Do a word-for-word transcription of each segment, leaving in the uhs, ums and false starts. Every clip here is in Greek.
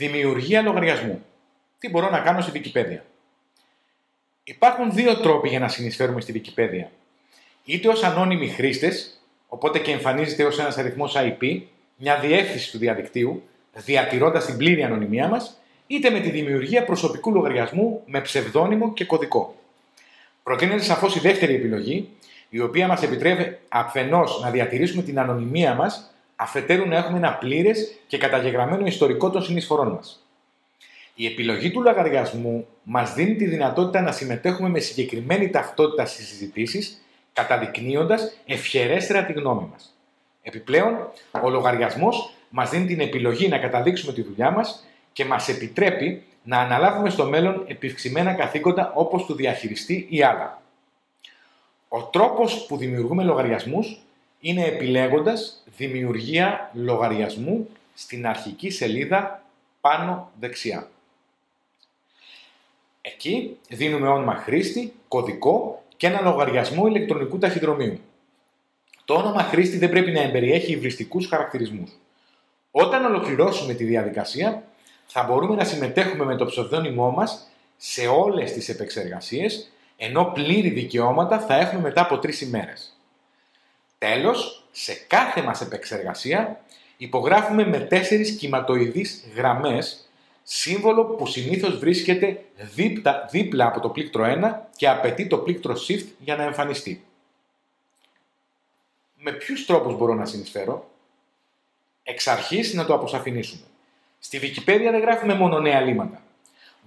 Δημιουργία λογαριασμού. Τι μπορώ να κάνω στη Wikipedia. Υπάρχουν δύο τρόποι για να συνεισφέρουμε στη Wikipedia. Είτε ως ανώνυμοι χρήστες, οπότε και εμφανίζεται ως ένας αριθμός άι πι, μια διεύθυνση του διαδικτύου, διατηρώντας την πλήρη ανωνυμία μας, είτε με τη δημιουργία προσωπικού λογαριασμού με ψευδώνυμο και κωδικό. Προτείνεται σαφώς η δεύτερη επιλογή, η οποία μας επιτρέπει αφενός να διατηρήσουμε την ανωνυμία μας, αφετέρου να έχουμε ένα πλήρες και καταγεγραμμένο ιστορικό των συνεισφορών μας. Η επιλογή του λογαριασμού μας δίνει τη δυνατότητα να συμμετέχουμε με συγκεκριμένη ταυτότητα στις συζητήσεις, καταδεικνύοντας ευχερέστερα τη γνώμη μας. Επιπλέον, ο λογαριασμός μας δίνει την επιλογή να καταδείξουμε τη δουλειά μας και μας επιτρέπει να αναλάβουμε στο μέλλον επιυξημένα καθήκοντα όπως του διαχειριστή ή άλλα. Ο τρόπος που δημιουργούμε λογαριασμούς είναι επιλέγοντας δημιουργία λογαριασμού στην αρχική σελίδα πάνω δεξιά. Εκεί δίνουμε όνομα χρήστη, κωδικό και ένα λογαριασμό ηλεκτρονικού ταχυδρομείου. Το όνομα χρήστη δεν πρέπει να εμπεριέχει υβριστικούς χαρακτηρισμούς. Όταν ολοκληρώσουμε τη διαδικασία, θα μπορούμε να συμμετέχουμε με το ψευδώνυμό μας σε όλες τις επεξεργασίες, ενώ πλήρη δικαιώματα θα έχουμε μετά από τρεις ημέρες. Τέλος, σε κάθε μας επεξεργασία υπογράφουμε με τέσσερις κυματοειδείς γραμμές, σύμβολο που συνήθως βρίσκεται δίπλα, δίπλα από το πλήκτρο ένα και απαιτεί το πλήκτρο Shift για να εμφανιστεί. Με ποιους τρόπους μπορώ να συνεισφέρω? Εξ αρχής να το αποσαφηνίσουμε. Στη Wikipedia δεν γράφουμε μόνο νέα λήματα.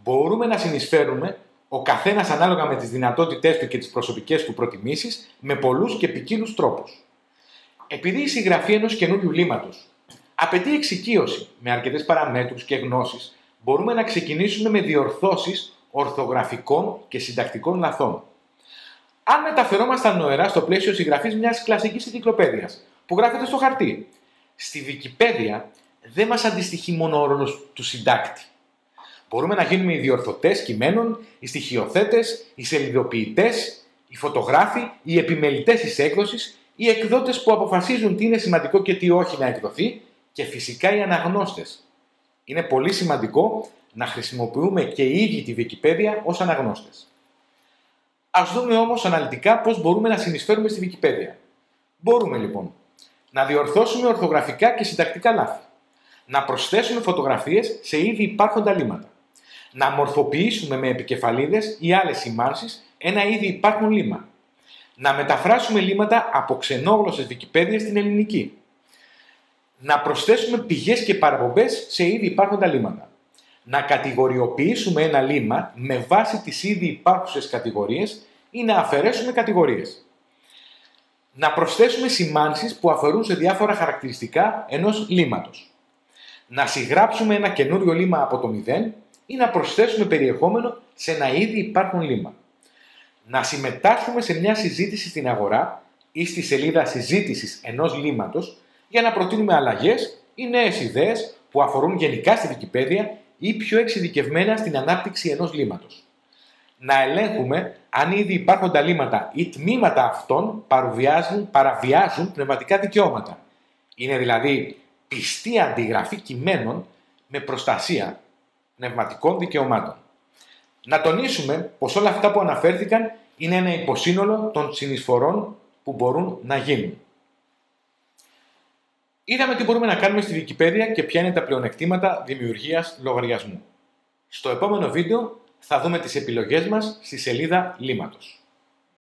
Μπορούμε να συνεισφέρουμε ο καθένας ανάλογα με τις δυνατότητές του και τις προσωπικές του προτιμήσεις με πολλούς και ποικίλους τρόπους. Επειδή η συγγραφή ενός καινούριου λήματος απαιτεί εξοικείωση με αρκετές παραμέτρους και γνώσεις, μπορούμε να ξεκινήσουμε με διορθώσεις ορθογραφικών και συντακτικών λαθών. Αν μεταφερόμασταν νοερά στο πλαίσιο συγγραφής μιας κλασικής ενциклοπαίδειας που γράφεται στο χαρτί, στη Wikipedia δεν μας αντιστοιχεί μόνο ο ρόλος του συντάκτη. Μπορούμε να γίνουμε οι διορθωτές κειμένων, οι στοιχειοθέτες, οι σελιδοποιητές, οι φωτογράφοι, οι επιμελητές της έκδοσης, οι εκδότες που αποφασίζουν τι είναι σημαντικό και τι όχι να εκδοθεί και φυσικά οι αναγνώστες. Είναι πολύ σημαντικό να χρησιμοποιούμε και οι ίδιοι τη Wikipedia ως αναγνώστες. Ας δούμε όμως αναλυτικά πώς μπορούμε να συνεισφέρουμε στη Wikipedia. Μπορούμε λοιπόν να διορθώσουμε ορθογραφικά και συντακτικά λάθη, να προσθέσουμε φωτογραφίες σε ήδη υπάρχοντα λήματα, να μορφοποιήσουμε με επικεφαλίδες ή άλλες σημάνσεις ένα ήδη υπάρχον λήμα, να μεταφράσουμε λήματα από ξενόγλωσσες Wikipedia στην ελληνική, να προσθέσουμε πηγές και παραπομπές σε ήδη υπάρχοντα λήματα, να κατηγοριοποιήσουμε ένα λήμα με βάση τις ήδη υπάρχουσες κατηγορίες ή να αφαιρέσουμε κατηγορίες, να προσθέσουμε σημάνσεις που αφορούν σε διάφορα χαρακτηριστικά ενός λήματος, να συγγράψουμε ένα καινούριο λήμα από το μηδέν ή να προσθέσουμε περιεχόμενο σε ένα ήδη υπάρχον λήμα. Να συμμετάσχουμε σε μια συζήτηση στην αγορά ή στη σελίδα συζήτησης ενός λήματος για να προτείνουμε αλλαγές ή νέες ιδέες που αφορούν γενικά στη Wikipedia ή πιο εξειδικευμένα στην ανάπτυξη ενός λήματος. Να ελέγχουμε αν ήδη υπάρχοντα λήματα ή τμήματα αυτών παραβιάζουν, παραβιάζουν πνευματικά δικαιώματα. Είναι δηλαδή πιστή αντιγραφή κειμένων με προστασία πνευματικών δικαιωμάτων. Να τονίσουμε πως όλα αυτά που αναφέρθηκαν είναι ένα υποσύνολο των συνεισφορών που μπορούν να γίνουν. Είδαμε τι μπορούμε να κάνουμε στη Wikipedia και ποια είναι τα πλεονεκτήματα δημιουργίας λογαριασμού. Στο επόμενο βίντεο θα δούμε τις επιλογές μας στη σελίδα λήματος.